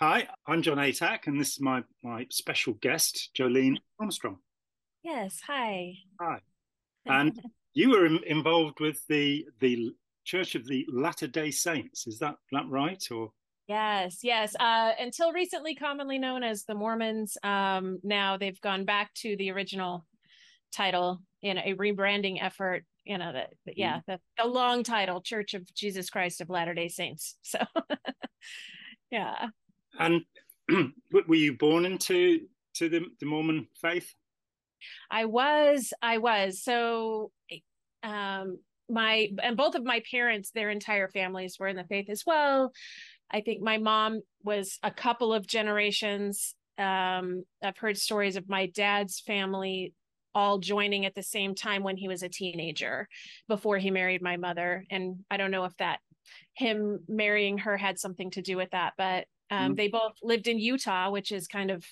Hi, I'm John Atack, and this is my special guest, Jolyn Armstrong. Yes, hi. Hi. And you were involved with the Church of the Latter-day Saints, is that right? Or Yes. Until recently commonly known as the Mormons. Now they've gone back to the original title in a rebranding effort. You know, the long title, Church of Jesus Christ of Latter-day Saints. So, yeah. And were you born into the Mormon faith? I was. So both of my parents, their entire families were in the faith as well. I think my mom was a couple of generations. I've heard stories of my dad's family all joining at the same time when he was a teenager before he married my mother. And I don't know if him marrying her had something to do with that, but they both lived in Utah, which is kind of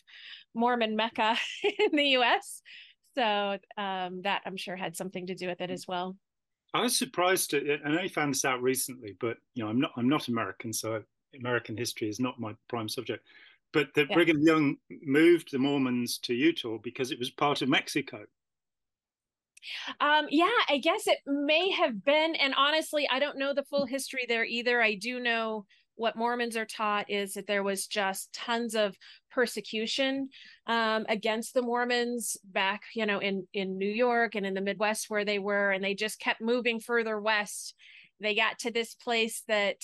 Mormon Mecca in the US. So that I'm sure had something to do with it as well. I was surprised. I only found this out recently, but you know, I'm not American, so American history is not my prime subject. But that Brigham Young moved the Mormons to Utah because it was part of Mexico. I guess it may have been. And honestly, I don't know the full history there either. I do know what Mormons are taught is that there was just tons of persecution against the Mormons back, you know, in New York and in the Midwest where they were, and they just kept moving further west. They got to this place that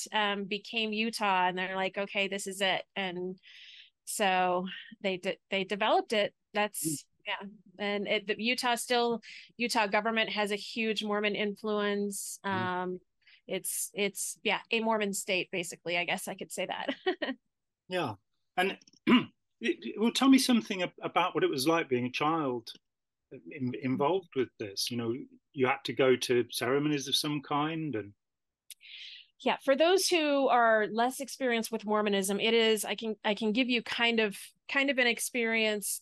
became Utah, and they're like, okay, this is it. And so they developed it. That's and Utah government has a huge Mormon influence. It's a Mormon state, basically, I guess I could say that. Yeah. And well, tell me something about what it was like being a child involved with this. You know, you had to go to ceremonies of some kind. And yeah, for those who are less experienced with Mormonism, it is, I can give you kind of an experience.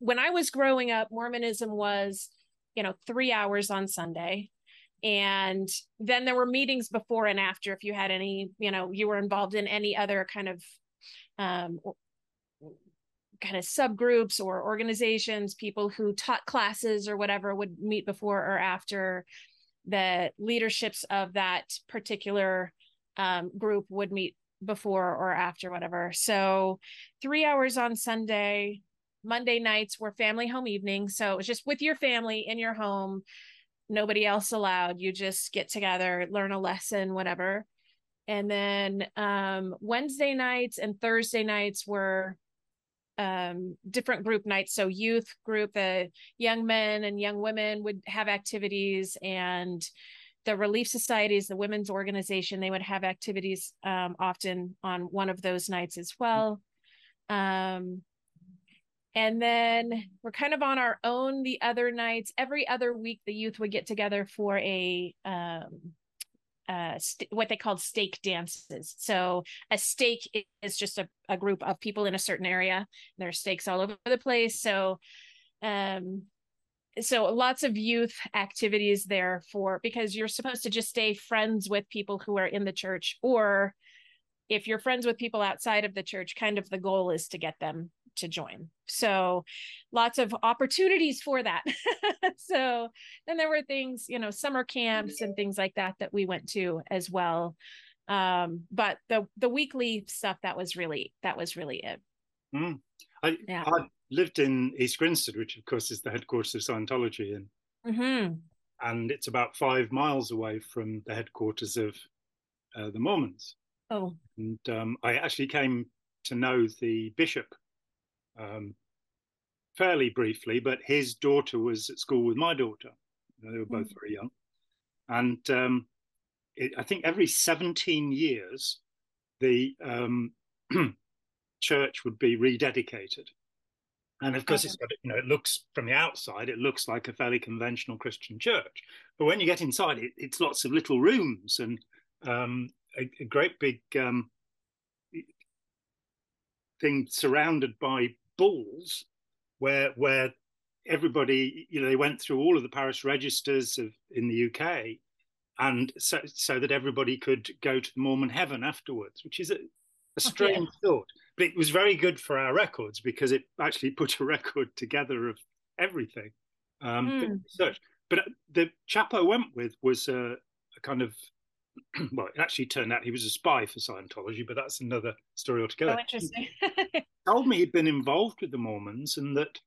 When I was growing up, Mormonism was, you know, 3 hours on Sunday. And then there were meetings before and after, if you had any, you know, you were involved in any other kind of subgroups or organizations. People who taught classes or whatever would meet before or after. The leaderships of that particular group would meet before or after, whatever. So 3 hours on Sunday. Monday nights were family home evenings. So it was just with your family in your home. Nobody else allowed. You just get together, learn a lesson, whatever. And then Wednesday nights and Thursday nights were different group nights. So youth group, the young men and young women would have activities, and the relief societies, the women's organization, they would have activities often on one of those nights as well. And then we're kind of on our own the other nights. Every other week, the youth would get together for what they called stake dances. So a stake is just a group of people in a certain area. There are stakes all over the place. So, lots of youth activities there because you're supposed to just stay friends with people who are in the church, or if you're friends with people outside of the church, kind of the goal is to get them to join. So lots of opportunities for that. So then there were things, you know, summer camps and things like that we went to as well. But the weekly stuff, that was really it. Mm. I lived in East Grinstead, which of course is the headquarters of Scientology, and and it's about 5 miles away from the headquarters of the Mormons. Oh. And I actually came to know the bishop fairly briefly, but his daughter was at school with my daughter. They were both very young. And I think every 17 years, the church would be rededicated. And of course, it's got, you know, it looks from the outside, it looks like a fairly conventional Christian church. But when you get inside, it's lots of little rooms and a great big thing surrounded by balls where everybody, you know, they went through all of the parish registers in the UK, and so that everybody could go to the Mormon heaven afterwards, which is a strange thought. But it was very good for our records because it actually put a record together of everything. But the chap I went with was a kind of, well, it actually turned out he was a spy for Scientology, but that's another story altogether. Oh, interesting. He told me he'd been involved with the Mormons and that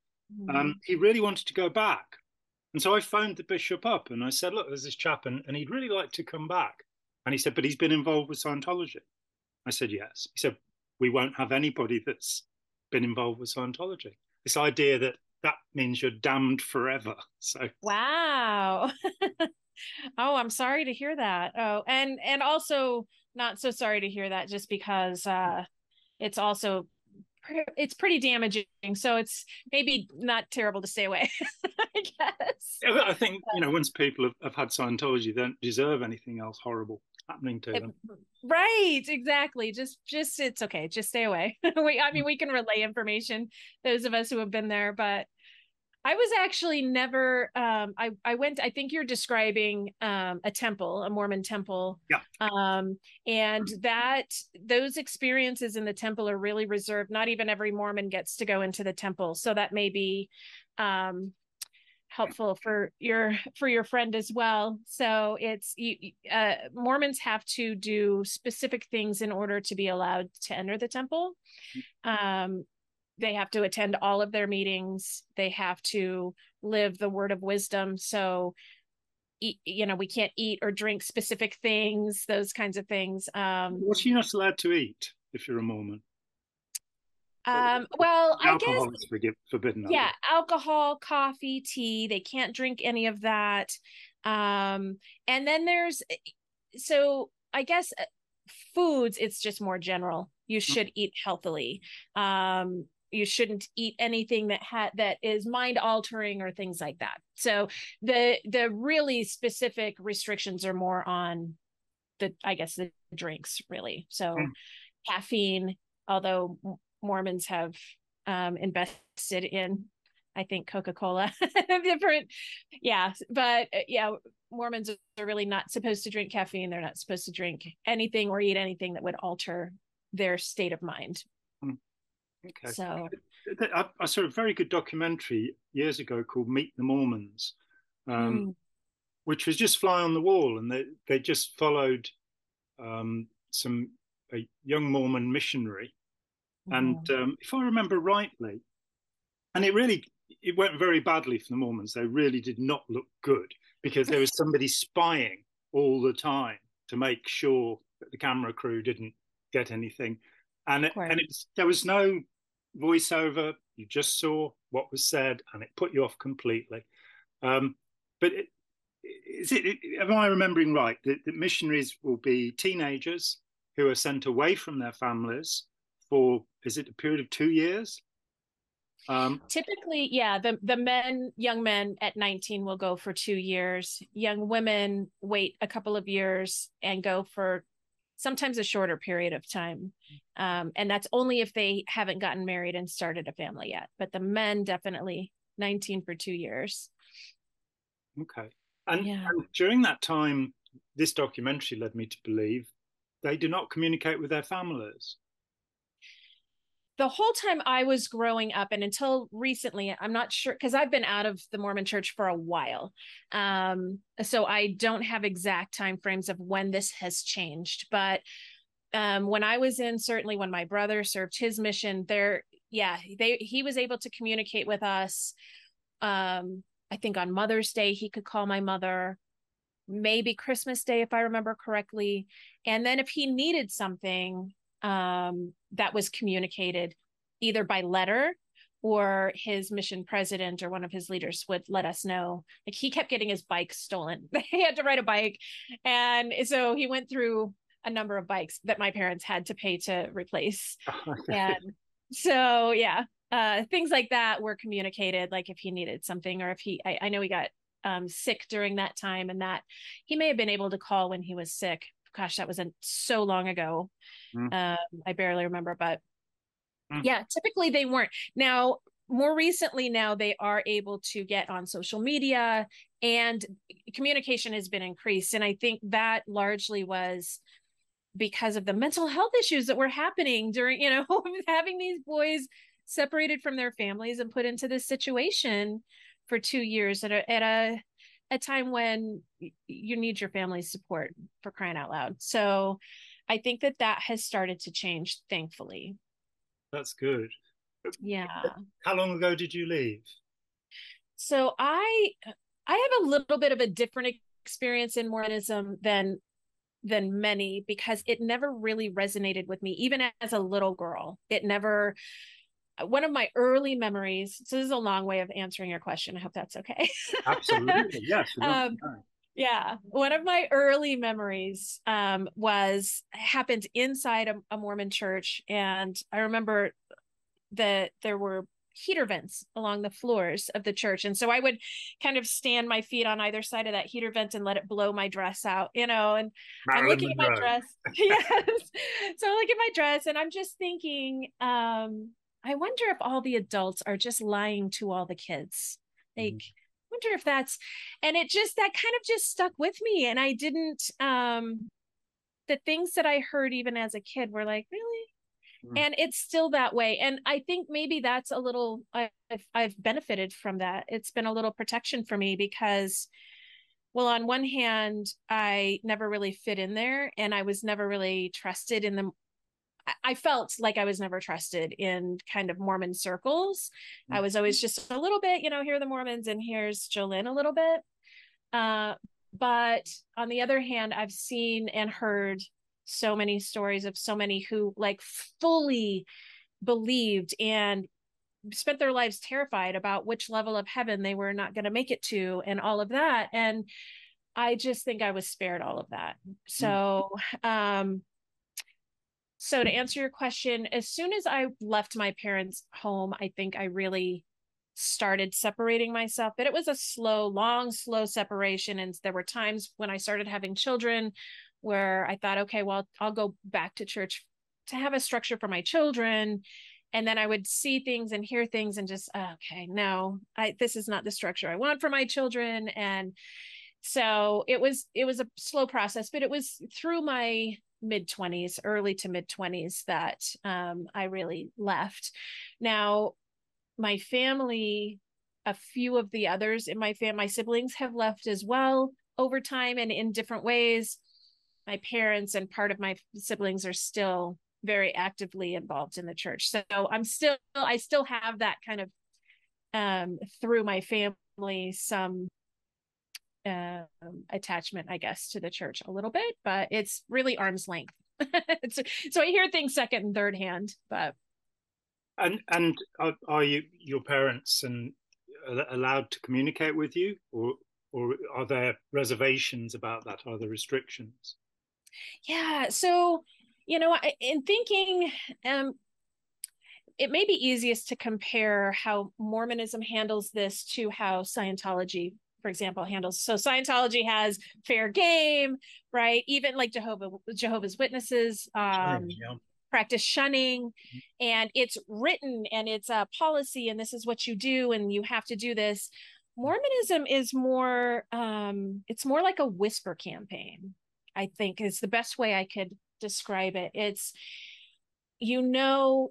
he really wanted to go back. And so I phoned the bishop up and I said, look, there's this chap and he'd really like to come back. And he said, but he's been involved with Scientology. I said, yes. He said, we won't have anybody that's been involved with Scientology. This idea that that means you're damned forever. So wow. Oh, I'm sorry to hear that. Oh, and also not so sorry to hear that, just because it's also, it's pretty damaging. So it's maybe not terrible to stay away, I guess. Yeah, I think, you know, once people have had Scientology, they don't deserve anything else horrible happening to them. Right, exactly. Just it's okay. Just stay away. We can relay information, those of us who have been there, but I was actually never, I think you're describing a temple, a Mormon temple. Yeah. And that, those experiences in the temple are really reserved. Not even every Mormon gets to go into the temple. So that may be helpful for your friend as well. So it's, Mormons have to do specific things in order to be allowed to enter the temple. They have to attend all of their meetings. They have to live the word of wisdom. So, you know, we can't eat or drink specific things, those kinds of things. What are you not allowed to eat if you're a Mormon? Alcohol is forbidden. Yeah, alcohol, coffee, tea. They can't drink any of that. And then there's, so I guess foods, it's just more general. You should eat healthily. You shouldn't eat anything that is mind-altering or things like that. So the really specific restrictions are more on the drinks, really. So caffeine, although Mormons have invested in, I think, Coca-Cola. Mormons are really not supposed to drink caffeine. They're not supposed to drink anything or eat anything that would alter their state of mind. Okay. So I saw a very good documentary years ago called Meet the Mormons, which was just fly on the wall, and they just followed a young Mormon missionary, and if I remember rightly, and it went very badly for the Mormons. They really did not look good because there was somebody spying all the time to make sure that the camera crew didn't get anything. There was no voiceover. You just saw what was said, and it put you off completely. Am I remembering right that the missionaries will be teenagers who are sent away from their families for, is it a period of 2 years? Typically, yeah, young men at 19 will go for 2 years. Young women wait a couple of years and go for sometimes a shorter period of time. And that's only if they haven't gotten married and started a family yet. But the men definitely 19 for 2 years. Okay. And during that time, this documentary led me to believe they do not communicate with their families. The whole time I was growing up, and until recently, I'm not sure, because I've been out of the Mormon church for a while. So I don't have exact timeframes of when this has changed. But when I was in, certainly when my brother served his mission there, he was able to communicate with us. I think on Mother's Day, he could call my mother, maybe Christmas Day, if I remember correctly. And then if he needed something, that was communicated either by letter, or his mission president or one of his leaders would let us know. Like, he kept getting his bike stolen. He had to ride a bike. And so he went through a number of bikes that my parents had to pay to replace. And so, things like that were communicated, like if he needed something, or if I know he got sick during that time, and that he may have been able to call when he was sick. Gosh, that wasn't so long ago. I barely remember, but typically they weren't. Now, more recently now, they are able to get on social media, and communication has been increased. And I think that largely was because of the mental health issues that were happening during, you know, having these boys separated from their families and put into this situation for 2 years at a time when you need your family's support, for crying out loud. So I think that that has started to change, thankfully. That's good. Yeah. How long ago did you leave? So I have a little bit of a different experience in Mormonism than many, because it never really resonated with me, even as a little girl. It never, one of my early memories, so this is a long way of answering your question. I hope that's okay. Absolutely. Yes. Yeah. One of my early memories happened inside a Mormon church. And I remember that there were heater vents along the floors of the church. And so I would kind of stand my feet on either side of that heater vent and let it blow my dress out, you know, and Marilyn I'm looking Monroe. At my dress. Yes. So I look at my dress and I'm just thinking, I wonder if all the adults are just lying to all the kids. Like, I wonder if that's, and it just, that kind of just stuck with me. And I didn't, the things that I heard even as a kid were like, really? And it's still that way. And I think maybe that's a little, I've benefited from that. It's been a little protection for me because, well, on one hand, I never really fit in there, and I was never really trusted in the, I felt like I was never trusted in kind of Mormon circles. Mm-hmm. I was always just a little bit, you know, here are the Mormons and here's Jolyn a little bit. But on the other hand, I've seen and heard so many stories of so many who like fully believed and spent their lives terrified about which level of heaven they were not going to make it to and all of that. And I just think I was spared all of that. So, so to answer your question, as soon as I left my parents' home, I think I really started separating myself, but it was a slow separation. And there were times when I started having children where I thought, okay, well, I'll go back to church to have a structure for my children. And then I would see things and hear things and just, okay, no, this is not the structure I want for my children. And so it was a slow process, but it was through my mid-20s, early to mid-20s that I really left. Now, my family, a few of the others in my family, my siblings have left as well over time and in different ways. My parents and part of my siblings are still very actively involved in the church. So I still have that kind of, through my family, some attachment, I guess, to the church a little bit, but it's really arm's length. So I hear things second and third hand, but. And are your parents and allowed to communicate with you, or are there reservations about that? Are there restrictions? Yeah. So, you know, in thinking, it may be easiest to compare how Mormonism handles this to how Scientology, for example, handles. So Scientology has fair game, right? Even like Jehovah's Witnesses practice shunning, and it's written and it's a policy, and this is what you do, and you have to do this. Mormonism is more, it's more like a whisper campaign, I think, is the best way I could describe it. It's, you know,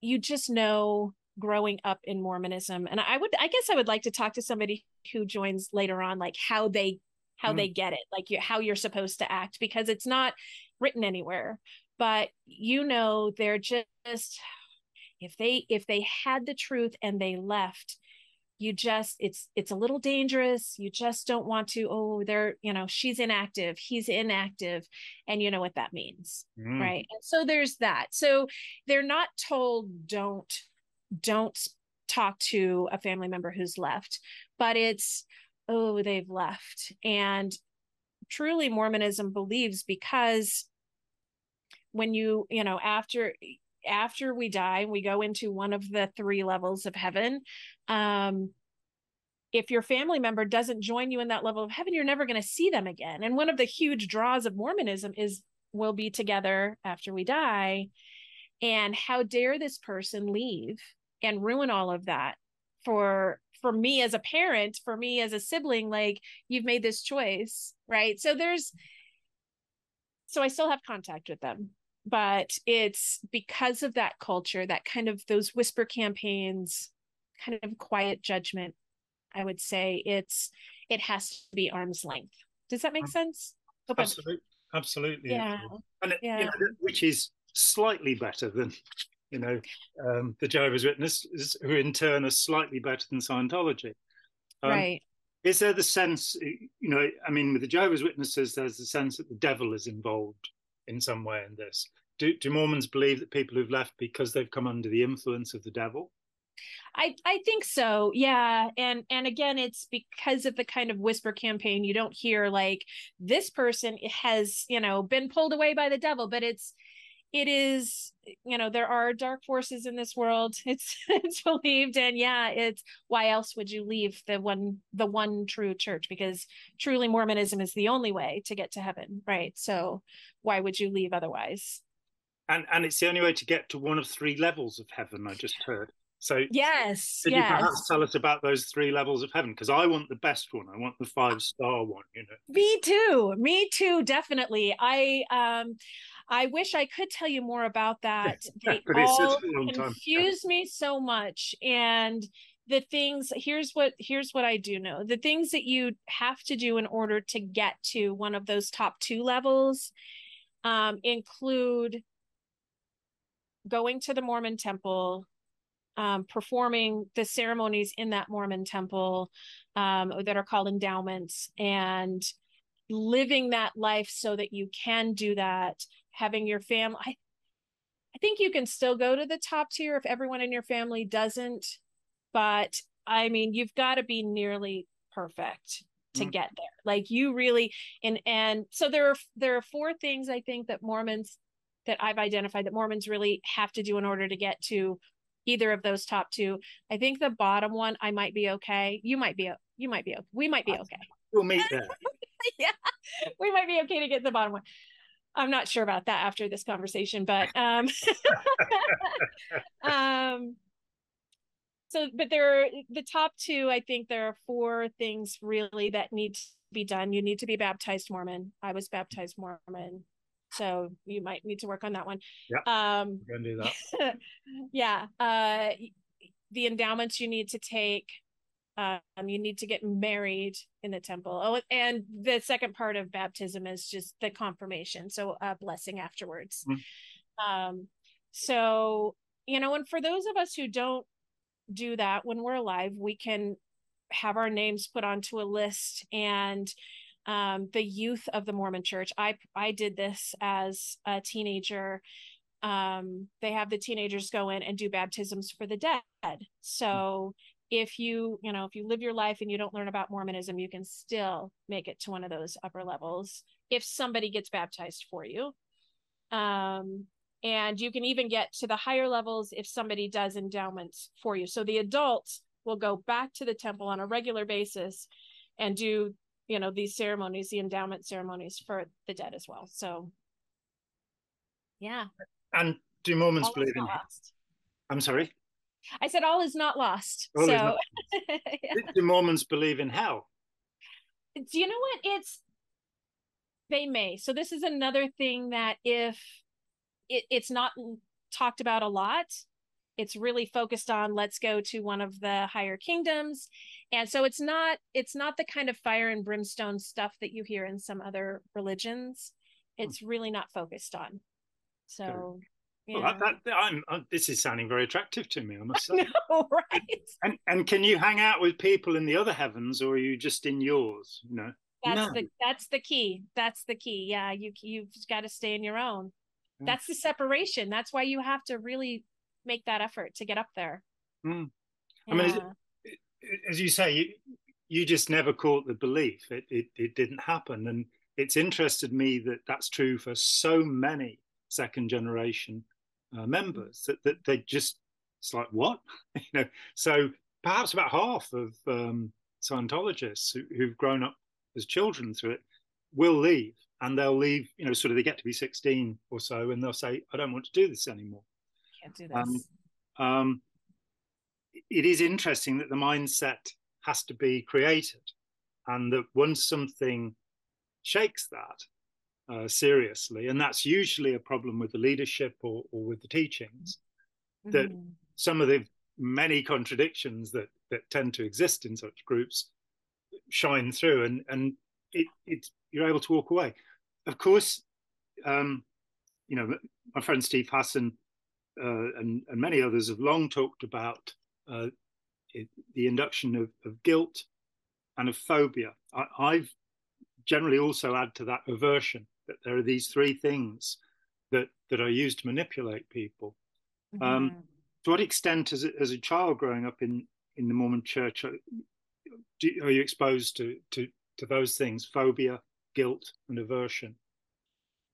you just know growing up in Mormonism. And I guess I would like to talk to somebody who joins later on, like how they get it, like how you're supposed to act, because it's not written anywhere, but you know, they're just, if they had the truth and they left, you just, it's a little dangerous. You just don't want to, she's inactive, he's inactive. And you know what that means, right? And so there's that. So they're not told, don't talk to a family member who's left, but it's, they've left. And truly Mormonism believes, because when you after we die, we go into one of the three levels of heaven. If your family member doesn't join you in that level of heaven, you're never going to see them again. And one of the huge draws of Mormonism is we'll be together after we die. And how dare this person leave and ruin all of that for me as a parent, for me as a sibling, like, you've made this choice, right? So there's, So I still have contact with them. But it's because of that culture, that kind of those whisper campaigns, kind of quiet judgment, I would say it has to be arm's length. Does that make sense? Absolutely. Absolutely. Yeah. And it, yeah. You know, which is slightly better than, you know, the Jehovah's Witnesses, who in turn are slightly better than Scientology. Right. Is there the sense, you know, I mean, with the Jehovah's Witnesses, there's the sense that the devil is involved in some way in this. Do Mormons believe that people who've left because they've come under the influence of the devil? I think so. Yeah. And again, it's because of the kind of whisper campaign. You don't hear like this person has, you know, been pulled away by the devil, but it is, you know, there are dark forces in this world. It's believed. And yeah, it's why else would you leave the one true church? Because truly Mormonism is the only way to get to heaven. Right. So why would you leave otherwise? And it's the only way to get to one of three levels of heaven, I just heard. So yes, could you perhaps tell us about those three levels of heaven? Because I want the best one. I want the 5-star one, you know. Me too, definitely. I wish I could tell you more about that. They all confuse me so much. And the things, here's what I do know. The things that you have to do in order to get to one of those top two levels include going to the Mormon temple, performing the ceremonies in that Mormon temple that are called endowments, and living that life so that you can do that, having your family. I think you can still go to the top tier if everyone in your family doesn't, but I mean, you've got to be nearly perfect to get there. Like you really, and so there are four things I think that Mormons, that I've identified that Mormons really have to do in order to get to either of those top two. I think the bottom one, I might be okay. You might be okay. We might be okay. We'll meet there. Yeah, we might be okay to get to the bottom one. I'm not sure about that after this conversation, but so, but there are the top two. I think there are four things really that need to be done. You need to be baptized Mormon. I was baptized Mormon. So you might need to work on that one. Yeah, we're gonna do that. Yeah. The endowments you need to take. You need to get married in the temple. Oh, and the second part of baptism is just the confirmation. So a blessing afterwards. Mm-hmm. So, you know, and for those of us who don't do that when we're alive, we can have our names put onto a list. And the youth of the Mormon Church, I did this as a teenager. They have the teenagers go in and do baptisms for the dead. So if you live your life and you don't learn about Mormonism, you can still make it to one of those upper levels if somebody gets baptized for you. And you can even get to the higher levels if somebody does endowments for you. So the adults will go back to the temple on a regular basis and do, you know, these ceremonies, the endowment ceremonies for the dead as well. So, yeah. And do Mormons believe in? I'm sorry? I said all is not lost. All so, is not lost. Yeah. Do Mormons believe in hell? Do you know what? They may. So this is another thing that if it's not talked about a lot, it's really focused on let's go to one of the higher kingdoms. And so it's not the kind of fire and brimstone stuff that you hear in some other religions. It's really not focused on. So, yeah. Well, this is sounding very attractive to me, I must say. No, right? And can you hang out with people in the other heavens, or are you just in yours? You know, that's the key. That's the key. Yeah, you've got to stay in your own. Yeah. That's the separation. That's why you have to really make that effort to get up there. Mm. Yeah. I mean, as you say, you just never caught the belief. It didn't happen. And it's interested me that that's true for so many second generation members, that they just, it's like, what? You know, so perhaps about half of Scientologists who've grown up as children through it will leave, and they'll leave, you know, sort of they get to be 16 or so and they'll say, I don't want to do this anymore. Can't do this. It is interesting that the mindset has to be created, and that once something shakes that, seriously. And that's usually a problem with the leadership or with the teachings, that some of the many contradictions that, tend to exist in such groups shine through, and you're able to walk away. Of course, you know, my friend Steve Hassan and many others have long talked about the induction of guilt and of phobia. I've generally also add to that aversion, that there are these three things that, are used to manipulate people. To what extent, as a child growing up in the Mormon church, are you exposed to those things, phobia, guilt, and aversion?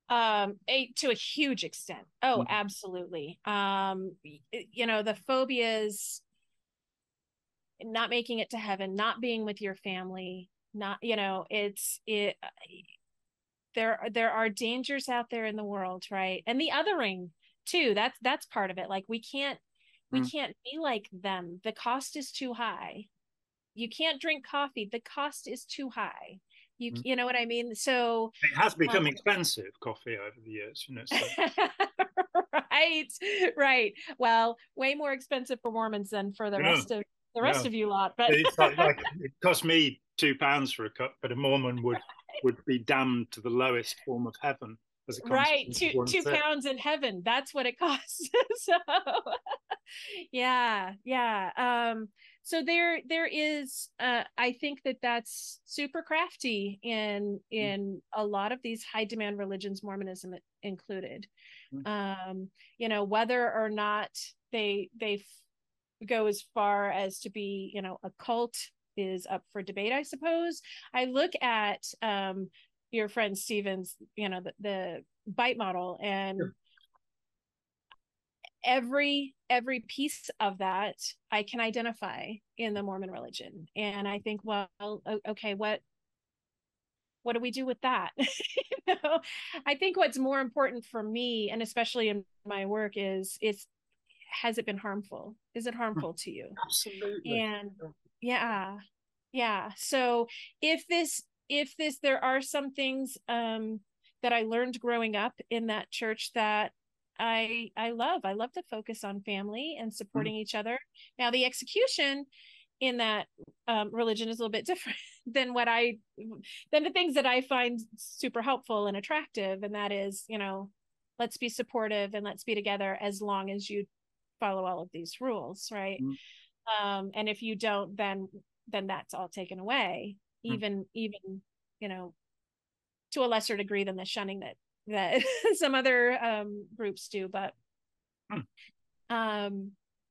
To a huge extent. Oh, absolutely. You know, the phobias, not making it to heaven, not being with your family, not, you know, it there are dangers out there in the world, right? And the othering too, that's part of it. Like, we can't be like them. The cost is too high. You can't drink coffee. The cost is too high. You know what I mean? So it has become expensive, coffee, over the years, you know. So. Right. Well, way more expensive for Mormons than for the rest of you lot. But it's like it cost me £2 for a cup, but a Mormon would be damned to the lowest form of heaven. As it comes £2 in heaven. That's what it costs. So so there is, I think that's super crafty in a lot of these high demand religions, Mormonism included. You know, whether or not they go as far as to be, you know, a cult is up for debate, I suppose. I look at your friend Stephen's, you know, the BITE model, and every piece of that I can identify in the Mormon religion. And I think, well, okay, what do we do with that? You know, I think what's more important for me, and especially in my work, is has it been harmful? Is it harmful to you? Absolutely. And so if there are some things that I learned growing up in that church that I love. I love to focus on family and supporting each other. Now, the execution in that religion is a little bit different than than the things that I find super helpful and attractive. And that is, you know, let's be supportive and let's be together as long as you follow all of these rules, right? And if you don't, then that's all taken away, even you know, to a lesser degree than the shunning that some other groups do. But I mean,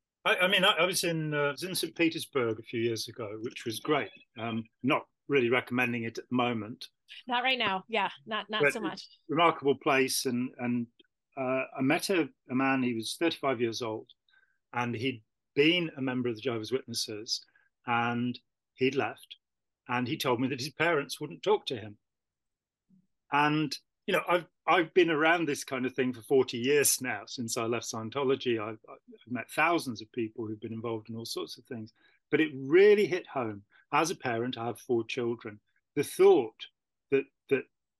I was in St. Petersburg a few years ago, which was great. Not really recommending it at the moment. Not right now. Yeah, not but so much. Remarkable place, and I met a man. He was 35 years old, and he'd been a member of the Jehovah's Witnesses, and he'd left, and he told me that his parents wouldn't talk to him. And you know, I've been around this kind of thing for 40 years now, since I left Scientology. I've met thousands of people who've been involved in all sorts of things, but it really hit home. As a parent, I have 4 children. The thought that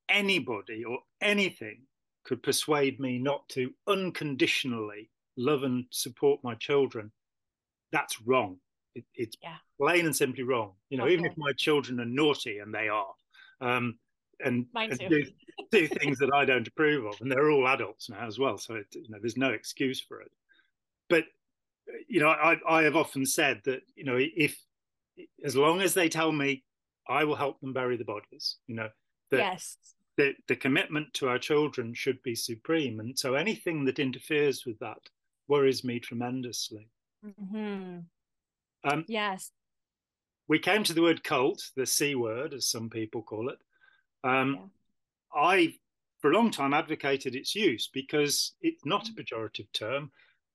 anybody or anything could persuade me not to unconditionally love and support my children, that's wrong. It's plain and simply wrong. You know, even if my children are naughty, and they are, and do things that I don't approve of, and they're all adults now as well, so you know, there's no excuse for it. But you know, I have often said that, you know, if as long as they tell me, I will help them bury the bodies. You know, the commitment to our children should be supreme, and so anything that interferes with that worries me tremendously. We came to the word cult, the C word, as some people call it. I, for a long time, advocated its use because it's not a pejorative term.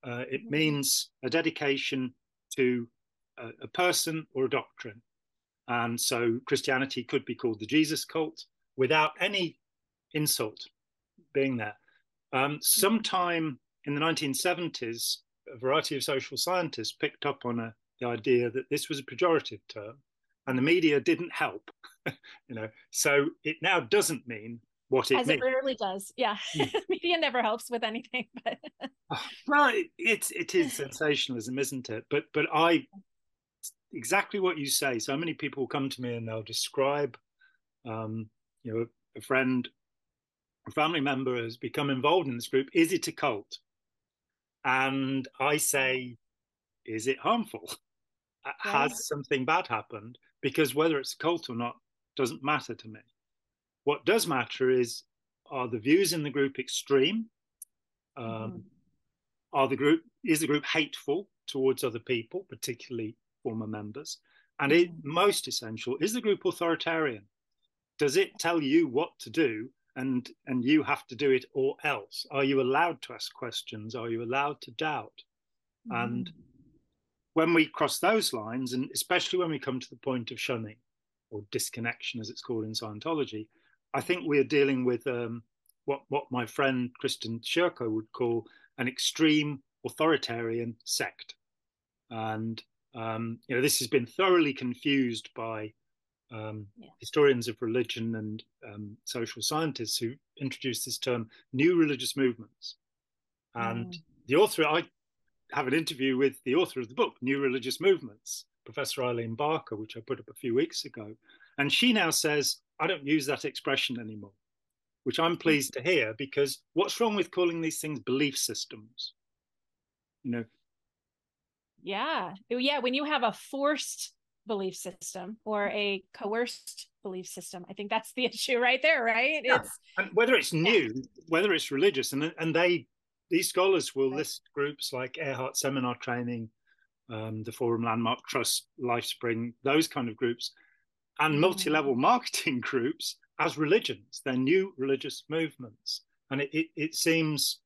It means a dedication to a person or a doctrine. And so Christianity could be called the Jesus cult without any insult being there. Sometime in the 1970s, a variety of social scientists picked up on the idea that this was a pejorative term, and the media didn't help. You know, so it now doesn't mean what it means. As it rarely does. Yeah. Media never helps with anything. But well, it is sensationalism, isn't it? But I, exactly what you say. So many people come to me and they'll describe, you know, a friend, a family member has become involved in this group. Is it a cult? And I say, is it harmful? Yeah. Has something bad happened? Because whether it's a cult or not doesn't matter to me. What does matter is, are the views in the group extreme? Is the group hateful towards other people, particularly former members? And it, most essential, is the group authoritarian? Does it tell you what to do and you have to do it or else? Are you allowed to ask questions? Are you allowed to doubt? And when we cross those lines, and especially when we come to the point of shunning or disconnection, as it's called in Scientology, I think we're dealing with what my friend Kristen Schierko would call an extreme authoritarian sect. And, you know, this has been thoroughly confused by historians of religion and social scientists who introduced this term, new religious movements. And the author, I have an interview with the author of the book, New Religious Movements, Professor Eileen Barker, which I put up a few weeks ago. And she now says, I don't use that expression anymore, which I'm pleased to hear, because what's wrong with calling these things belief systems? You know? Yeah. Yeah. When you have a forced belief system or a coerced belief system, I think that's the issue right there, right? Yeah. It's, and whether it's new, whether it's religious, and they, these scholars will list groups like Earhart Seminar Training, the Forum Landmark Trust, Lifespring, those kind of groups, and multi-level marketing groups as religions. They're new religious movements. And it seems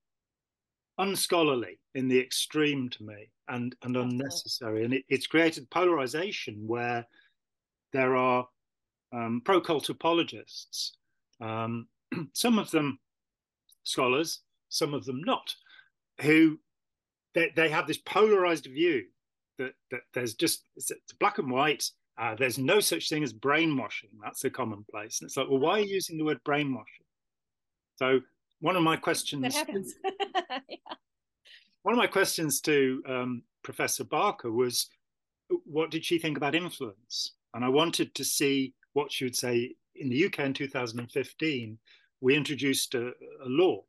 unscholarly in the extreme to me, and unnecessary. And it's created polarization where there are pro-cult apologists, some of them scholars, some of them not, who they have this polarized view that there's just, it's black and white, there's no such thing as brainwashing. That's the commonplace. And it's like, well, why are you using the word brainwashing? So one of my questions, one of my questions to Professor Barker was, what did she think about influence? And I wanted to see what she would say. In the UK in 2015, we introduced a law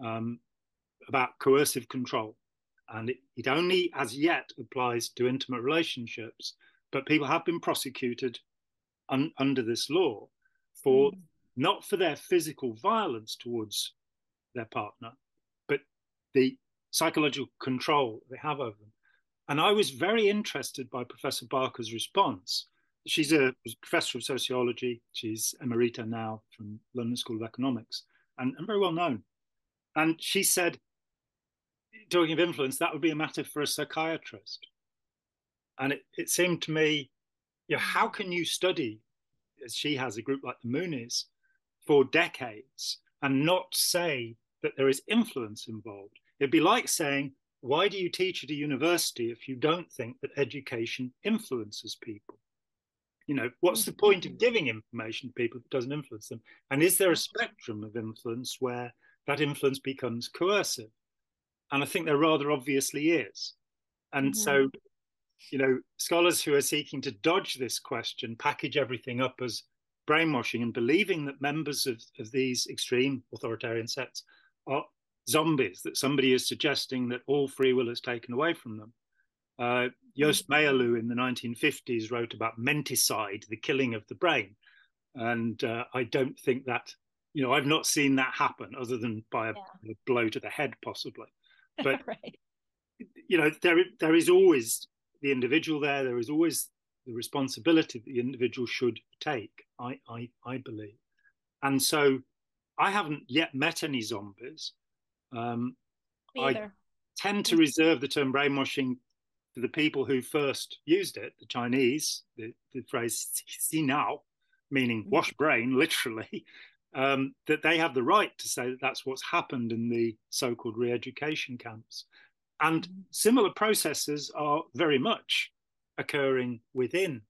about coercive control, and it only as yet applies to intimate relationships, but people have been prosecuted under this law for not for their physical violence towards their partner, but the psychological control they have over them. And I was very interested by Professor Barker's response. She's a professor of sociology. She's emerita now from London School of Economics, and very well known. And she said, talking of influence, that would be a matter for a psychiatrist. And it seemed to me, you know, how can you study, as she has, a group like the Moonies for decades and not say that there is influence involved? It'd be like saying, why do you teach at a university if you don't think that education influences people? You know, what's the point of giving information to people that doesn't influence them? And is there a spectrum of influence where that influence becomes coercive? And I think there rather obviously is. And so, you know, scholars who are seeking to dodge this question package everything up as brainwashing and believing that members of these extreme authoritarian sects are zombies, that somebody is suggesting that all free will is taken away from them. Joost Mayerlu in the 1950s wrote about menticide, the killing of the brain. And I don't think that, you know, I've not seen that happen other than by a blow to the head, possibly. But, you know, there is always the individual there. There is always the responsibility that the individual should take, I believe. And so I haven't yet met any zombies. I tend to reserve the term brainwashing for the people who first used it, the Chinese, the phrase xinao, meaning wash brain, literally. That they have the right to say that that's what's happened in the so-called re-education camps. And similar processes are very much occurring within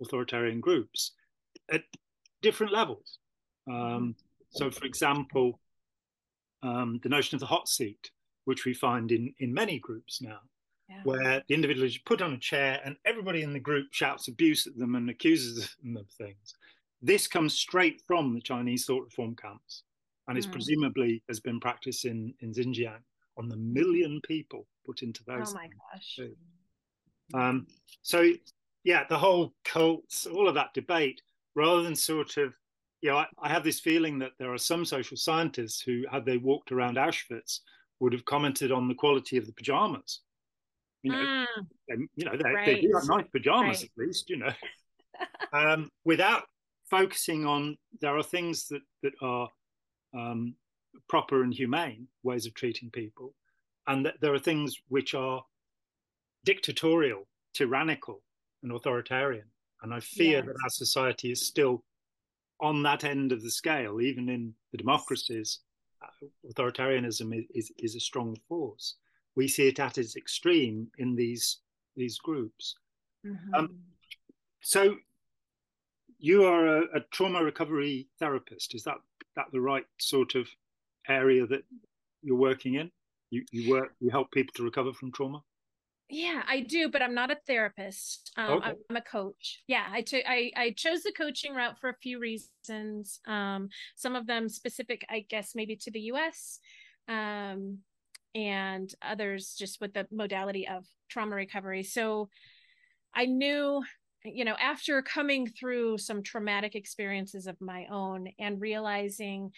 authoritarian groups at different levels. So, for example, the notion of the hot seat, which we find in many groups now, yeah. where the individual is put on a chair and everybody in the group shouts abuse at them and accuses them of things. This comes straight from the Chinese thought reform camps, and is presumably has been practiced in Xinjiang on the million people put into those. Oh my gosh. So, yeah, the whole cults, all of that debate, rather than sort of, you know, I have this feeling that there are some social scientists who, had they walked around Auschwitz, would have commented on the quality of the pajamas. You know, they do have nice pajamas, at least, you know, without focusing on there are things that are proper and humane ways of treating people, and that there are things which are dictatorial, tyrannical, and authoritarian. And I fear that our society is still on that end of the scale. Even in the democracies, authoritarianism is a strong force. We see it at its extreme in these groups. Mm-hmm. So you are a trauma recovery therapist. Is that the right sort of area that you're working in? You help people to recover from trauma? Yeah, I do, but I'm not a therapist. Okay. I'm a coach. Yeah, I chose the coaching route for a few reasons. Some of them specific, I guess, maybe to the U.S., and others just with the modality of trauma recovery. So I knew, you know, after coming through some traumatic experiences of my own and realizing,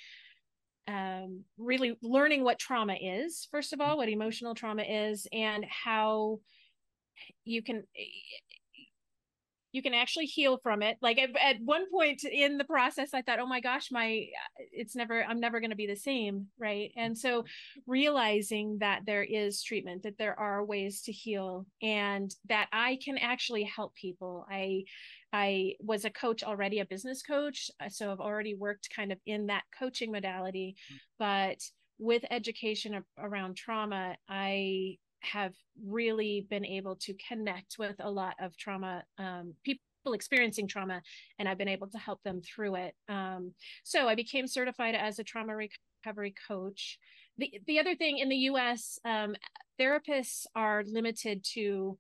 really learning what trauma is, first of all, what emotional trauma is, and how you can actually heal from it. Like at one point in the process, I thought, oh my gosh, I'm never going to be the same. Right. And so realizing that there is treatment, that there are ways to heal, and that I can actually help people. I was a coach already, a business coach. So I've already worked kind of in that coaching modality, but with education around trauma, I have really been able to connect with a lot of trauma, people experiencing trauma, and I've been able to help them through it. So I became certified as a trauma recovery coach. The other thing in the US, therapists are limited to,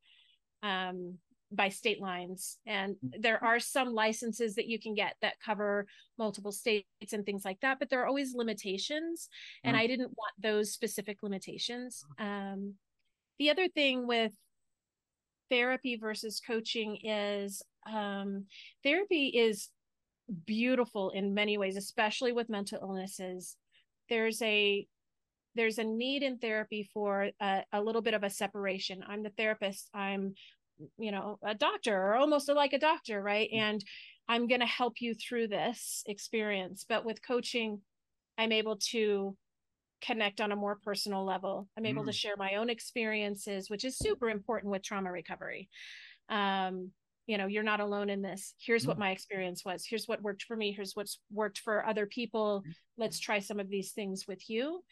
by state lines, and there are some licenses that you can get that cover multiple states and things like that, but there are always limitations, and I didn't want those specific limitations. The other thing with therapy versus coaching is therapy is beautiful in many ways, especially with mental illnesses. There's a need in therapy for a little bit of a separation. I'm the therapist. I'm, you know, a doctor, or almost like a doctor, right? And I'm going to help you through this experience. But with coaching, I'm able to connect on a more personal level. I'm able to share my own experiences, which is super important with trauma recovery. You know, you're not alone in this. Here's what my experience was. Here's what worked for me. Here's what's worked for other people. Let's try some of these things with you.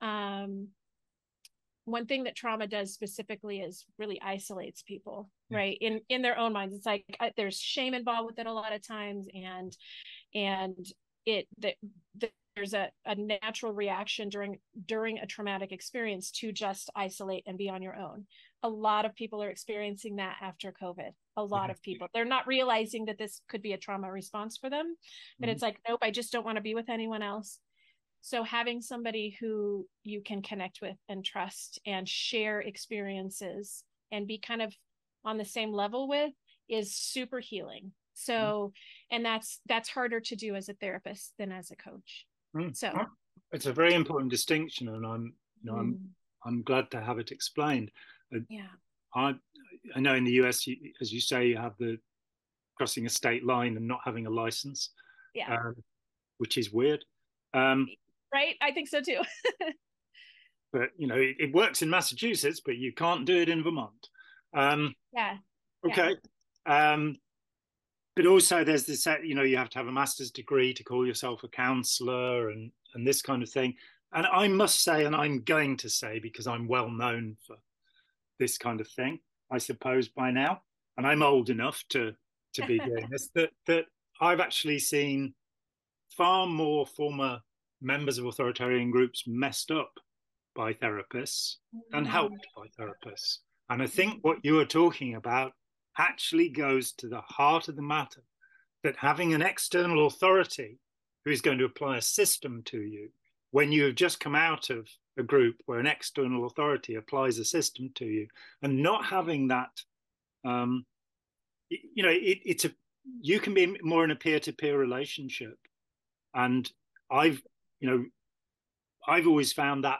One thing that trauma does specifically is really isolates people, right? In their own minds. It's like there's shame involved with it a lot of times, and there's a natural reaction during a traumatic experience to just isolate and be on your own. A lot of people are experiencing that after COVID. A lot of people, they're not realizing that this could be a trauma response for them, but it's like, nope, I just don't want to be with anyone else. So having somebody who you can connect with and trust and share experiences and be kind of on the same level with is super healing. So, and that's harder to do as a therapist than as a coach. So it's a very important distinction, and I'm glad to have it explained. I know in the US, as you say, you have the crossing a state line and not having a license, which is weird. Right, I think so too. But you know, it works in Massachusetts, but you can't do it in Vermont. But also there's this, you know, you have to have a master's degree to call yourself a counselor and this kind of thing. And I must say, and I'm going to say, because I'm well known for this kind of thing, I suppose by now, and I'm old enough to be doing this, that I've actually seen far more former members of authoritarian groups messed up by therapists than helped by therapists. And I think what you are talking about actually goes to the heart of the matter, that having an external authority who is going to apply a system to you, when you have just come out of a group where an external authority applies a system to you, and not having that, you can be more in a peer-to-peer relationship. And I've always found that,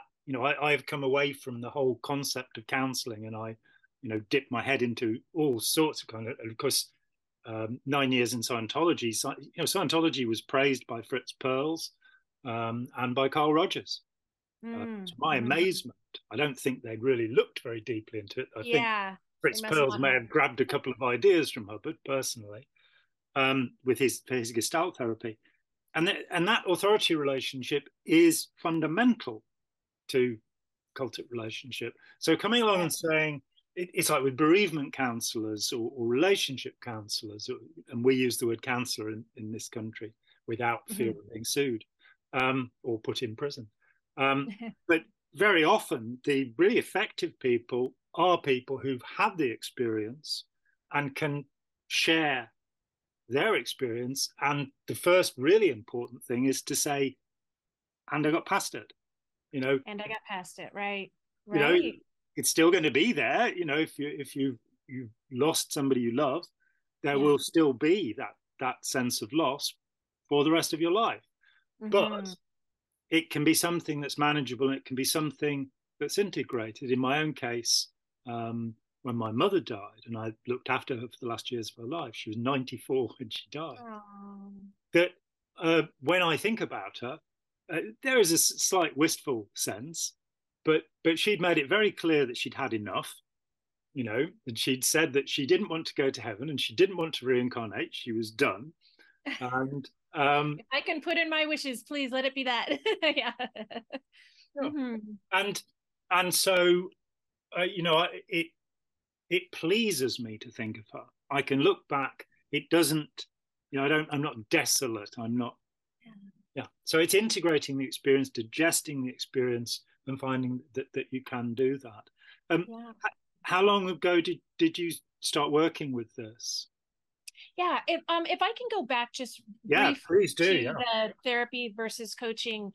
I've come away from the whole concept of counseling, and I dip my head into all sorts of of course, 9 years in Scientology. Scientology was praised by Fritz Perls and by Carl Rogers. To my amazement, I don't think they really looked very deeply into it. I think Fritz Perls may have grabbed a couple of ideas from Hubbard personally, with his Gestalt therapy. And that authority relationship is fundamental to cultic relationship. So coming along and saying, it's like with bereavement counsellors or relationship counsellors, and we use the word counsellor in this country without fear of being sued or put in prison. But very often the really effective people are people who've had the experience and can share their experience. And the first really important thing is to say, and I got past it, And I got past it, right. It's still going to be there, if you lost somebody you love, there will still be that sense of loss for the rest of your life. But it can be something that's manageable, and it can be something that's integrated. In my own case, when my mother died, and I looked after her for the last years of her life, she was 94 when she died. Aww. That when I think about her, there is a slight wistful sense, but she'd made it very clear that she'd had enough, and she'd said that she didn't want to go to heaven and she didn't want to reincarnate. She was done. And if I can put in my wishes, please let it be that. Yeah. Mm-hmm. And so, it pleases me to think of her. I can look back. It doesn't, I'm not desolate. I'm not. Yeah. So it's integrating the experience, digesting the experience, and finding that you can do that. How long ago did you start working with this? Yeah, if I can go back just please do, to the therapy versus coaching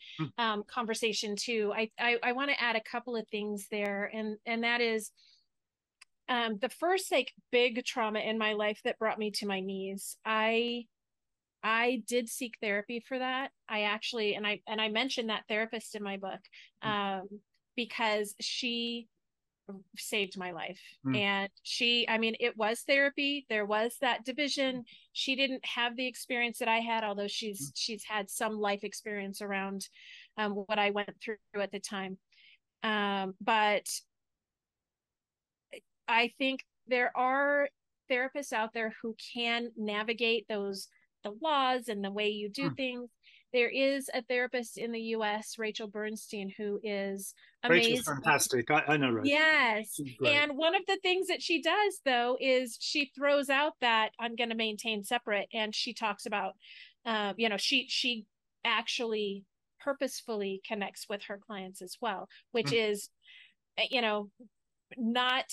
conversation too. I want to add a couple of things there, and that is the first big trauma in my life that brought me to my knees. I did seek therapy for that. I actually, and I mentioned that therapist in my book because she saved my life. And she, it was therapy. There was that division. She didn't have the experience that I had, although she's had some life experience around what I went through at the time. But I think there are therapists out there who can navigate the laws and the way you do things. There is a therapist in the U.S., Rachel Bernstein, who is amazing. Rachel's fantastic. I know Rachel. Yes. And one of the things that she does, though, is she throws out that I'm going to maintain separate. And she talks about, she actually purposefully connects with her clients as well, which is, not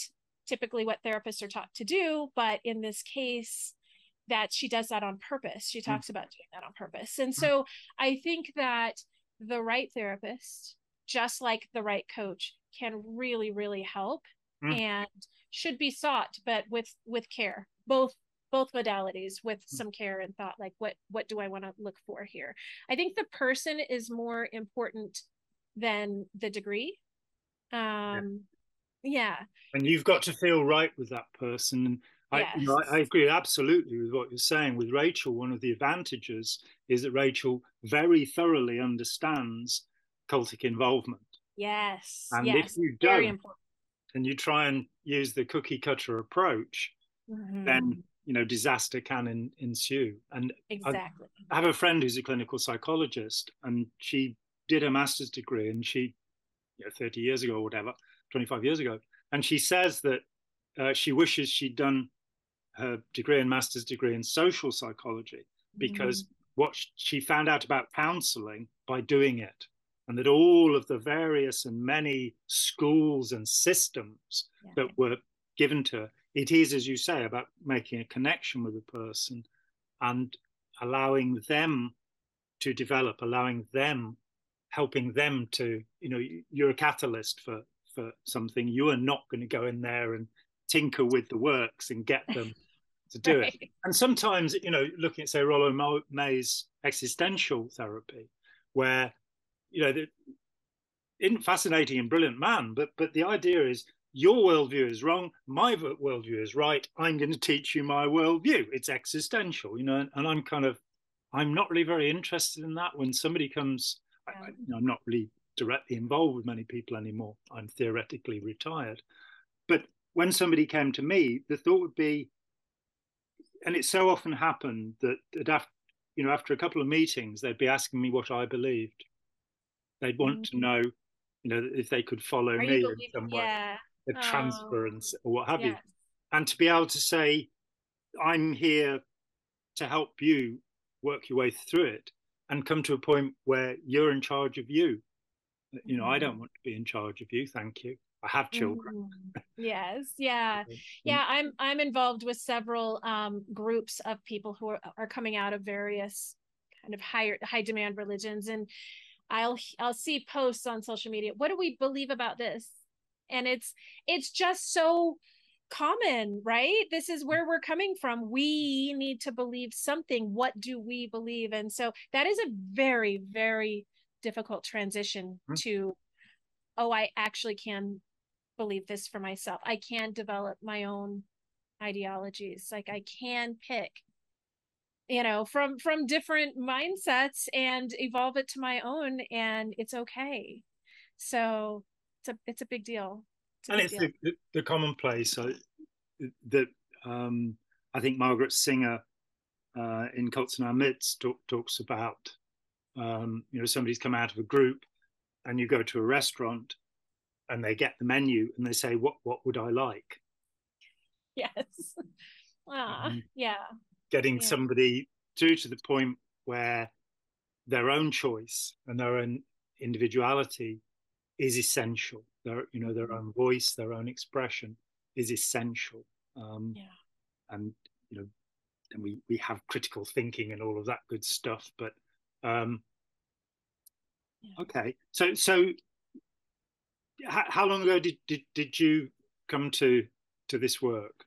typically what therapists are taught to do. But in this case, that she does that on purpose. She talks about doing that on purpose. And so I think that the right therapist, just like the right coach, can really, really help and should be sought, but with care, both modalities, with some care and thought, like what do I want to look for here? I think the person is more important than the degree. Yeah. And you've got to feel right with that person. I agree absolutely with what you're saying. With Rachel, one of the advantages is that Rachel very thoroughly understands cultic involvement. Yes. And if you don't, and you try and use the cookie cutter approach, then, disaster can ensue. And exactly. I have a friend who's a clinical psychologist, and she did a master's degree, and she, 30 years ago or whatever, 25 years ago, and she says that she wishes she'd done her degree and master's degree in social psychology, because what she found out about counseling by doing it, and that all of the various and many schools and systems that were given to her. It is, as you say, about making a connection with a person and allowing them to develop, allowing them, helping them to, you know, you're a catalyst for something. You are not going to go in there and tinker with the works and get them to do it. And sometimes, you know, looking at, say, Rollo May's existential therapy, where, you know, the fascinating and brilliant man, but the idea is, your worldview is wrong, my worldview is right, I'm going to teach you my worldview. It's existential, you know, and I'm kind of, I'm not really very interested in that when somebody comes, I'm not really directly involved with many people anymore. I'm theoretically retired. But when somebody came to me, the thought would be, and it so often happened that after, you know, after a couple of meetings, they'd be asking me what I believed. They'd want to know, you know, if they could follow me in some way. Yeah. The transference or what have you, and to be able to say, I'm here to help you work your way through it and come to a point where you're in charge of you. You know, I don't want to be in charge of you, thank you, I have children. I'm involved with several groups of people who are coming out of various kind of high demand religions, and I'll see posts on social media, what do we believe about this? And it's just so common, right? This is where we're coming from. We need to believe something. What do we believe? And so that is a very, very difficult transition to, I actually can believe this for myself. I can develop my own ideologies. Like I can pick, you know, from different mindsets and evolve it to my own, and it's okay. So it's a big deal. It's a big deal. The commonplace that I think Margaret Singer in Cults in Our Midst talks about, you know, somebody's come out of a group and you go to a restaurant and they get the menu and they say, what would I like? Yes. Getting somebody through to the point where their own choice and their own individuality is essential. Their own voice, their own expression is essential. And you know, and we have critical thinking and all of that good stuff. But okay, so how long ago did you come to this work?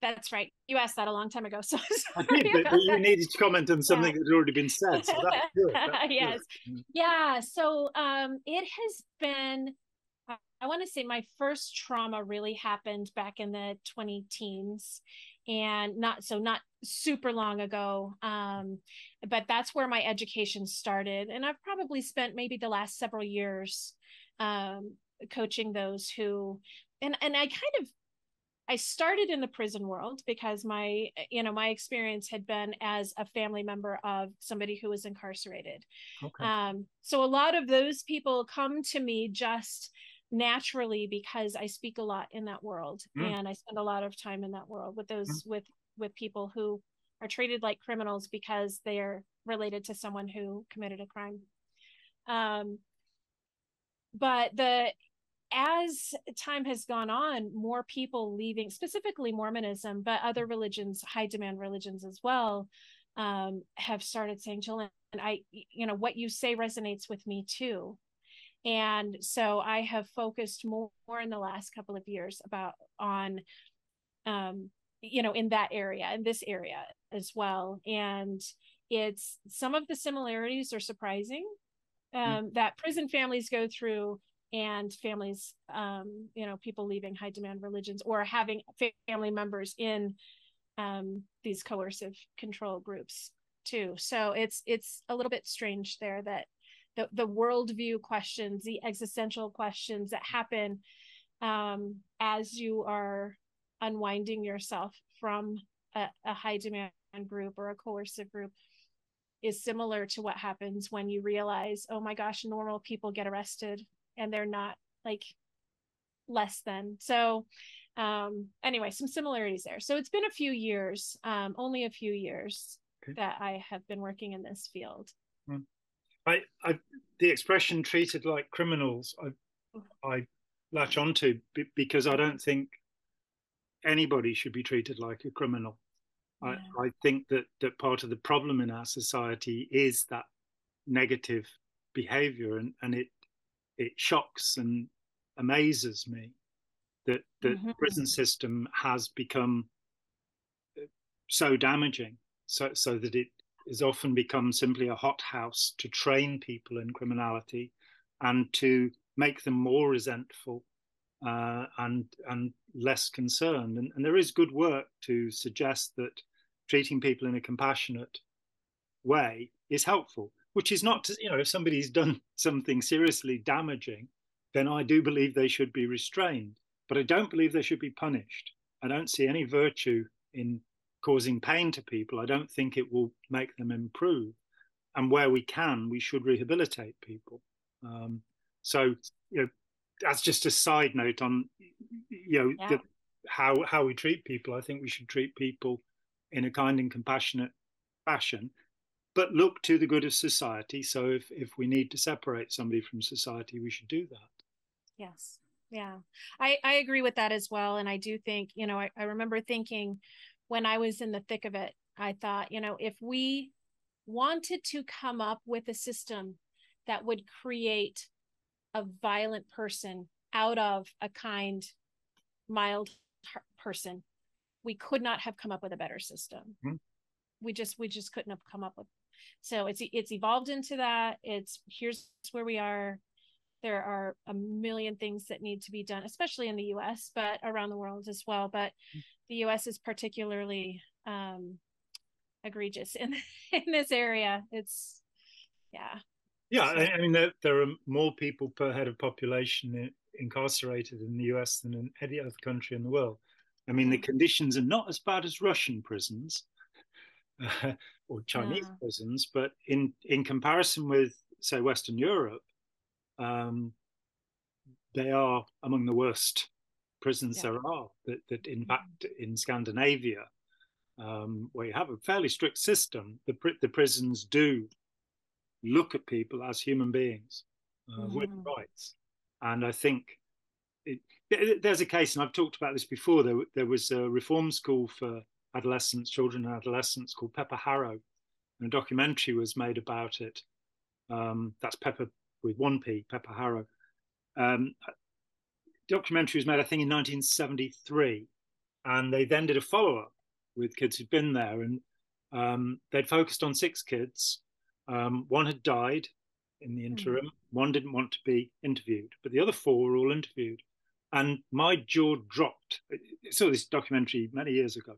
That's right. You asked that a long time ago, so I did, but you needed to comment on something that had already been said. So that's good. Yeah. So it has been, I want to say my first trauma really happened back in the 20-teens, and not super long ago. But that's where my education started, and I've probably spent maybe the last several years coaching those who, and I started in the prison world because my experience had been as a family member of somebody who was incarcerated. Okay. So a lot of those people come to me just naturally because I speak a lot in that world, and I spend a lot of time in that world with those with people who are treated like criminals because they are related to someone who committed a crime. As time has gone on, more people leaving, specifically Mormonism, but other religions, high demand religions as well, have started saying, Jolyn, what you say resonates with me too. And so I have focused more in the last couple of years in that area, in this area as well. And it's, some of the similarities are surprising that prison families go through, and families, people leaving high demand religions or having family members in these coercive control groups too. So it's a little bit strange there that the worldview questions, the existential questions that happen as you are unwinding yourself from a high demand group or a coercive group is similar to what happens when you realize, oh my gosh, normal people get arrested and they're not like less than. So anyway, some similarities there. So it's been a few years, only a few years Okay. That I have been working in this field. I the expression "treated like criminals" I latch onto because I don't think anybody should be treated like a criminal. Yeah. I think that part of the problem in our society is that negative behavior, and it shocks and amazes me that the prison system has become so damaging, so that it has often become simply a hothouse to train people in criminality and to make them more resentful and less concerned. And there is good work to suggest that treating people in a compassionate way is helpful, which is not, if somebody's done something seriously damaging, then I do believe they should be restrained, but I don't believe they should be punished. I don't see any virtue in causing pain to people. I don't think it will make them improve. And where we can, we should rehabilitate people. So that's just a side note on, how we treat people. I think we should treat people in a kind and compassionate fashion, but look to the good of society. So if we need to separate somebody from society, we should do that. Yes. Yeah. I agree with that as well. And I do think, I remember thinking, when I was in the thick of it, I thought, if we wanted to come up with a system that would create a violent person out of a kind, mild person, we could not have come up with a better system. Mm-hmm. We just couldn't have come up with. So it's evolved into that. Here's where we are. There are a million things that need to be done, especially in the U.S., but around the world as well. But the U.S. is particularly egregious in this area. It's, yeah. Yeah, so, there are more people per head of population incarcerated in the U.S. than in any other country in the world. The conditions are not as bad as Russian prisons or Chinese prisons, but in comparison with, say, Western Europe, they are among the worst prisons there are. That in fact, in Scandinavia, where you have a fairly strict system, the prisons do look at people as human beings with rights. And I think there's a case, and I've talked about this before, there was a reform school for children and adolescents called Pepper Harrow, and a documentary was made about it. That's Pepper with one P, Pepper Harrow. Documentary was made, I think, in 1973, and they then did a follow-up with kids who'd been there, and they'd focused on 6 kids. One had died in the interim. One didn't want to be interviewed, but the other 4 were all interviewed, and my jaw dropped. I saw this documentary many years ago,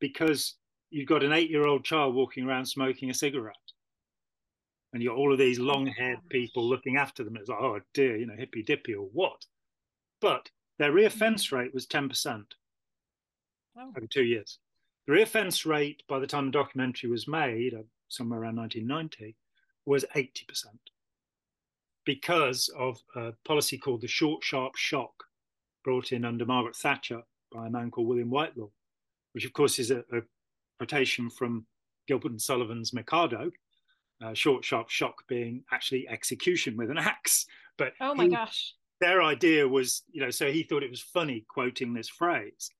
because you've got an 8-year-old child walking around smoking a cigarette, and you're all of these long-haired people looking after them. It's like, oh dear, hippy-dippy or what? But their reoffence rate was 10% over 2 years. The reoffence rate, by the time the documentary was made, somewhere around 1990, was 80%, because of a policy called the short, sharp shock, brought in under Margaret Thatcher by a man called William Whitelaw, which, of course, is a quotation from Gilbert and Sullivan's Mikado, short, sharp shock being actually execution with an axe. But oh my gosh, their idea was, so he thought it was funny quoting this phrase,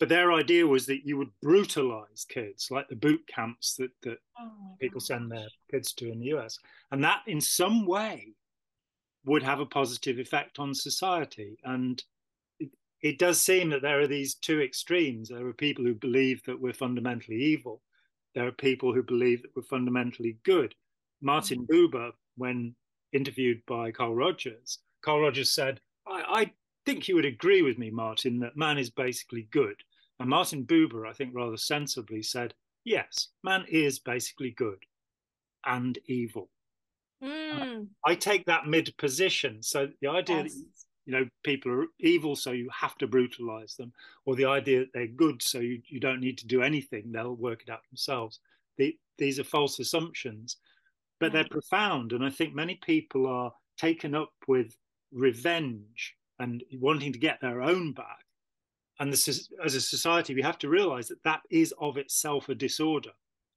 but their idea was that you would brutalize kids, like the boot camps that people send their kids to in the US. And that in some way would have a positive effect on society. And it does seem that there are these two extremes. There are people who believe that we're fundamentally evil. There are people who believe that we're fundamentally good. Martin Buber, when interviewed by Carl Rogers said, I think you would agree with me, Martin, that man is basically good. And Martin Buber, I think rather sensibly, said, yes, man is basically good and evil. I take that mid position. So the idea that, people are evil, so you have to brutalize them, or the idea that they're good, so you don't need to do anything, they'll work it out themselves. These are false assumptions, but they're profound. And I think many people are taken up with revenge and wanting to get their own back. And as a society, we have to realize that that is of itself a disorder.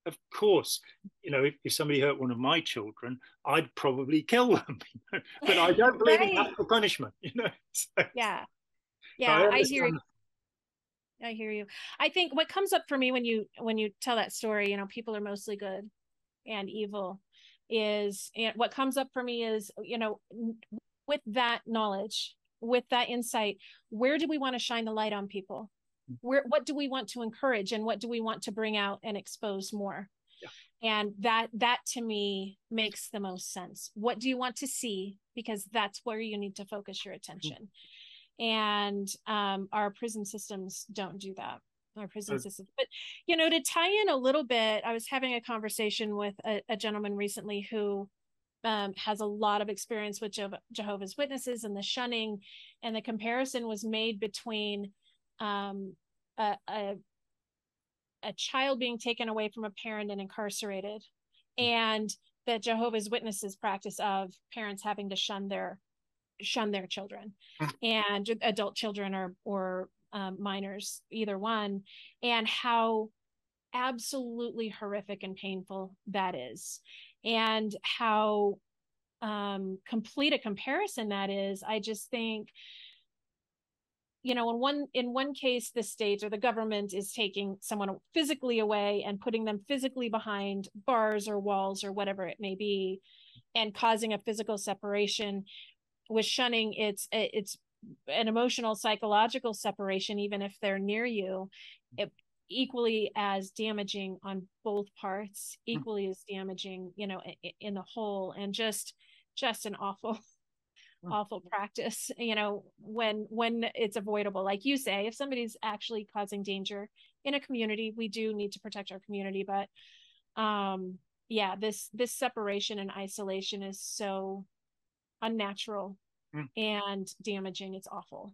of course, you know, if somebody hurt one of my children, I'd probably kill them. You know? But I don't believe in capital punishment, you know. So, yeah, I hear you. I hear you. I think what comes up for me when you tell that story, you know, people are mostly good and evil, and what comes up for me is, you know, with that knowledge, with that insight, where do we want to shine the light on people? What do we want to encourage, and what do we want to bring out and expose more? Yeah. And that to me makes the most sense. What do you want to see? Because that's where you need to focus your attention. Mm-hmm. And our prison systems don't do that. Our prison systems. But, you know, to tie in a little bit, I was having a conversation with a gentleman recently who has a lot of experience with Jehovah's Witnesses and the shunning. And the comparison was made between a child being taken away from a parent and incarcerated, and the Jehovah's Witnesses practice of parents having to shun their children, and adult children or minors, either one, and how absolutely horrific and painful that is, and how complete a comparison that is. I just think, you know, in one case, the state or the government is taking someone physically away and putting them physically behind bars or walls or whatever it may be, and causing a physical separation. With shunning, it's an emotional, psychological separation, even if they're near you, equally as damaging on both parts, equally as damaging, you know, in the whole, and just an awful practice, you know, when it's avoidable. Like you say, if somebody's actually causing danger in a community, we do need to protect our community. But yeah, this separation and isolation is so unnatural and damaging. It's awful.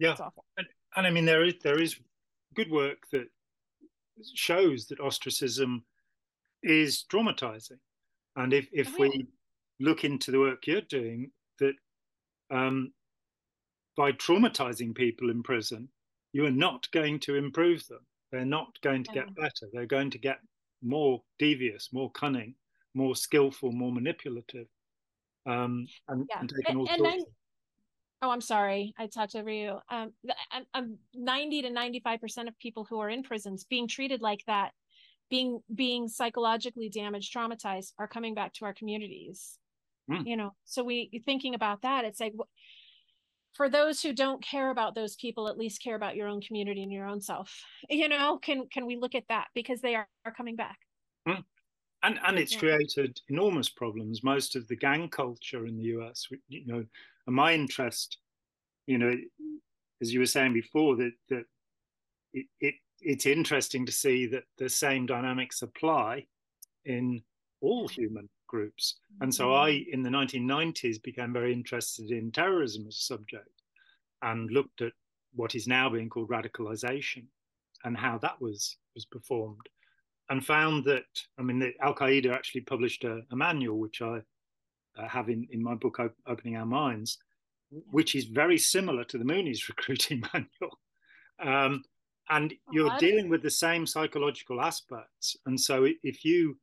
Yeah. It's awful. And I mean, there is good work that shows that ostracism is traumatizing. And if we look into the work you're doing, that by traumatizing people in prison, you are not going to improve them. They're not going to get better. They're going to get more devious, more cunning, more skillful, more manipulative. And taking all sorts. Oh, I'm sorry, I talked over you. 90 to 95% of people who are in prisons being treated like that, being psychologically damaged, traumatized, are coming back to our communities. You know, so thinking about that, it's like, for those who don't care about those people, at least care about your own community and your own self. You know, can we look at that? Because they are coming back. And it's created enormous problems. Most of the gang culture in the US, you know, and my interest, you know, as you were saying before, that it's interesting to see that the same dynamics apply in all human groups. And so I, in the 1990s, became very interested in terrorism as a subject, and looked at what is now being called radicalization and how that was performed, and found that, I mean, the Al-Qaeda actually published a manual, which I have in my book, Opening Our Minds, which is very similar to the Mooney's recruiting manual. And you're dealing with the same psychological aspects. And so if you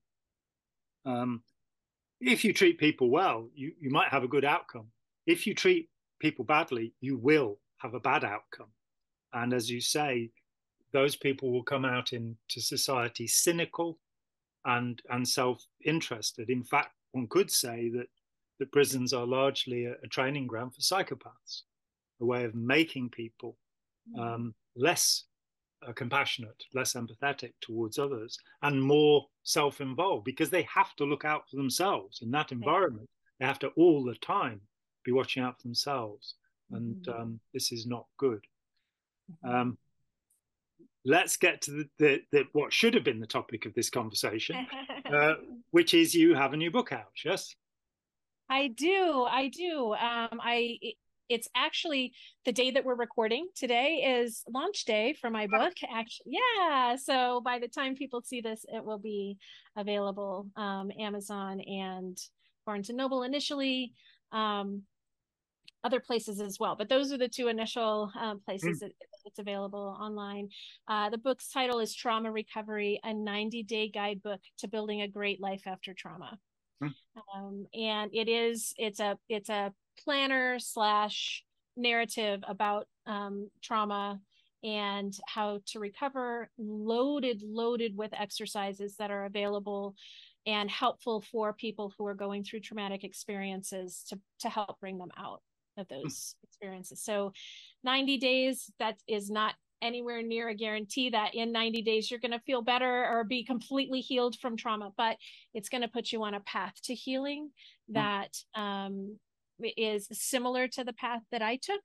treat people well, you might have a good outcome. If you treat people badly, you will have a bad outcome. And as you say, those people will come out into society cynical and self-interested. In fact, one could say that the prisons are largely a training ground for psychopaths, a way of making people less compassionate, less empathetic towards others, and more self-involved, because they have to look out for themselves in that environment. They have to all the time be watching out for themselves, and this is not good. Let's get to the what should have been the topic of this conversation, which is, you have a new book out. Yes, I do. It's actually the day that we're recording today is launch day for my book. Actually, yeah. So by the time people see this, it will be available Amazon and Barnes and Noble initially. other places as well. But those are the two initial places that it's available online. The book's title is Trauma Recovery: A 90-Day Guidebook to Building a Great Life After Trauma. And it's a planner / narrative about trauma and how to recover, loaded with exercises that are available and helpful for people who are going through traumatic experiences to help bring them out of those experiences. So 90 days, that is not anywhere near a guarantee that in 90 days you're going to feel better or be completely healed from trauma, but it's going to put you on a path to healing that is similar to the path that I took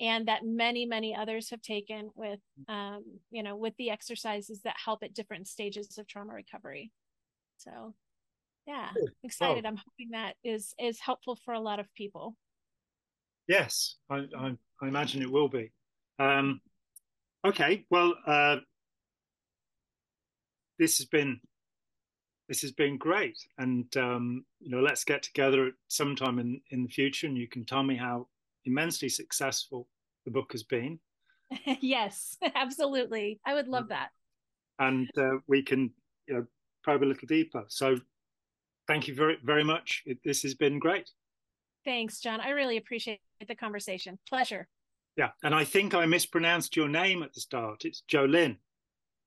and that many others have taken with, with the exercises that help at different stages of trauma recovery. So yeah, excited. Oh. I'm hoping that is helpful for a lot of people. Yes, I imagine it will be. Okay, well, this has been great, and let's get together sometime in the future, and you can tell me how immensely successful the book has been. Yes, absolutely, I would love that. And we can probe a little deeper. So, thank you very very much. This has been great. Thanks, John. I really appreciate the conversation. Pleasure. Yeah, and I think I mispronounced your name at the start. It's Jolyn.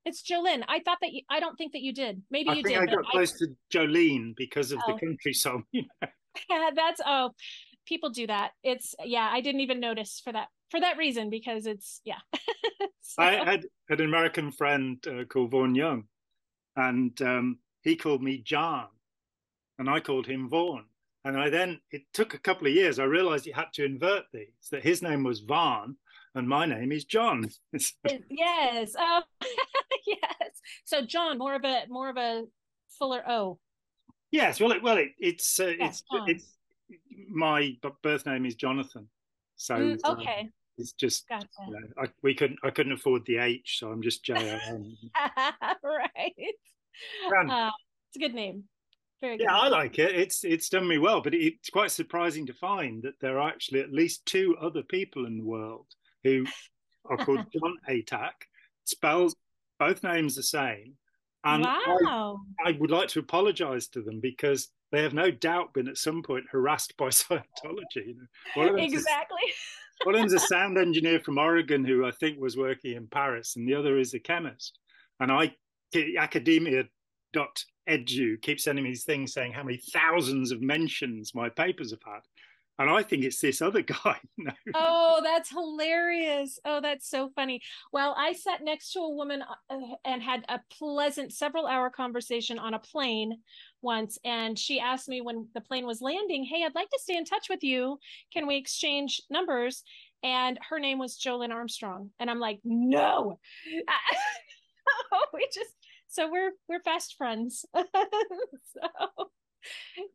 It's Jolyn. I thought that I don't think that you did. Maybe you did. I got close to Jolene because of the country song. Yeah, that's people do that. It's I didn't even notice for that reason, because it's So. I had an American friend called Vaughn Young, and he called me John, and I called him Vaughn. And it took a couple of years, I realized he had to invert these, that his name was Vaughn and my name is John. Yes. Oh, yes. So John, more of a fuller O. Yes. Well, it's my birth name is Jonathan. So okay. It's just, gotcha. I couldn't afford the H. So I'm just J-O-N. Right. It's a good name. Very good. Yeah, I like it. It's done me well, but it's quite surprising to find that there are actually at least two other people in the world who are called John Atack, spells both names the same. And wow. I would like to apologize to them because they have no doubt been at some point harassed by Scientology. Exactly. One of them's a sound engineer from Oregon who I think was working in Paris, and the other is a chemist. And academia.edu keeps sending me these things saying how many thousands of mentions my papers have had, and I think it's this other guy. Oh, that's hilarious. Oh, that's so funny. Well, I sat next to a woman and had a pleasant several-hour conversation on a plane once, and she asked me when the plane was landing, hey, I'd like to stay in touch with you, can we exchange numbers? And her name was Jolyn Armstrong, and I'm like, no. So we're fast friends. So,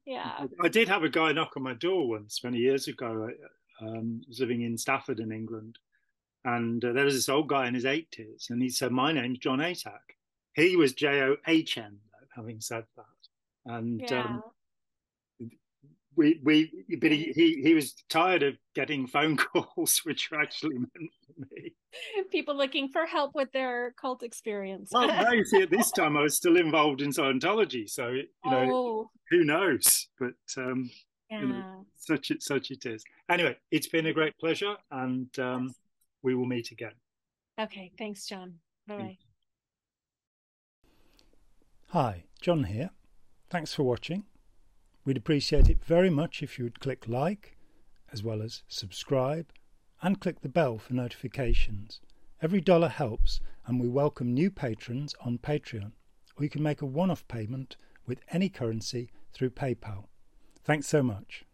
yeah. I did have a guy knock on my door once many years ago. I was living in Stafford in England, and there was this old guy in his 80s, and he said, my name's John Atack. He was J-O-H-N, having said that. And he was tired of getting phone calls, which were actually meant for me. People looking for help with their cult experience. Well, no, you see, at this time I was still involved in Scientology, so who knows? But such it is. Anyway, it's been a great pleasure, and we will meet again. Okay, thanks, John. Bye. Hi, John here. Thanks for watching. We'd appreciate it very much if you would click like, as well as subscribe, and click the bell for notifications. Every dollar helps, and we welcome new patrons on Patreon, or you can make a one-off payment with any currency through PayPal. Thanks so much.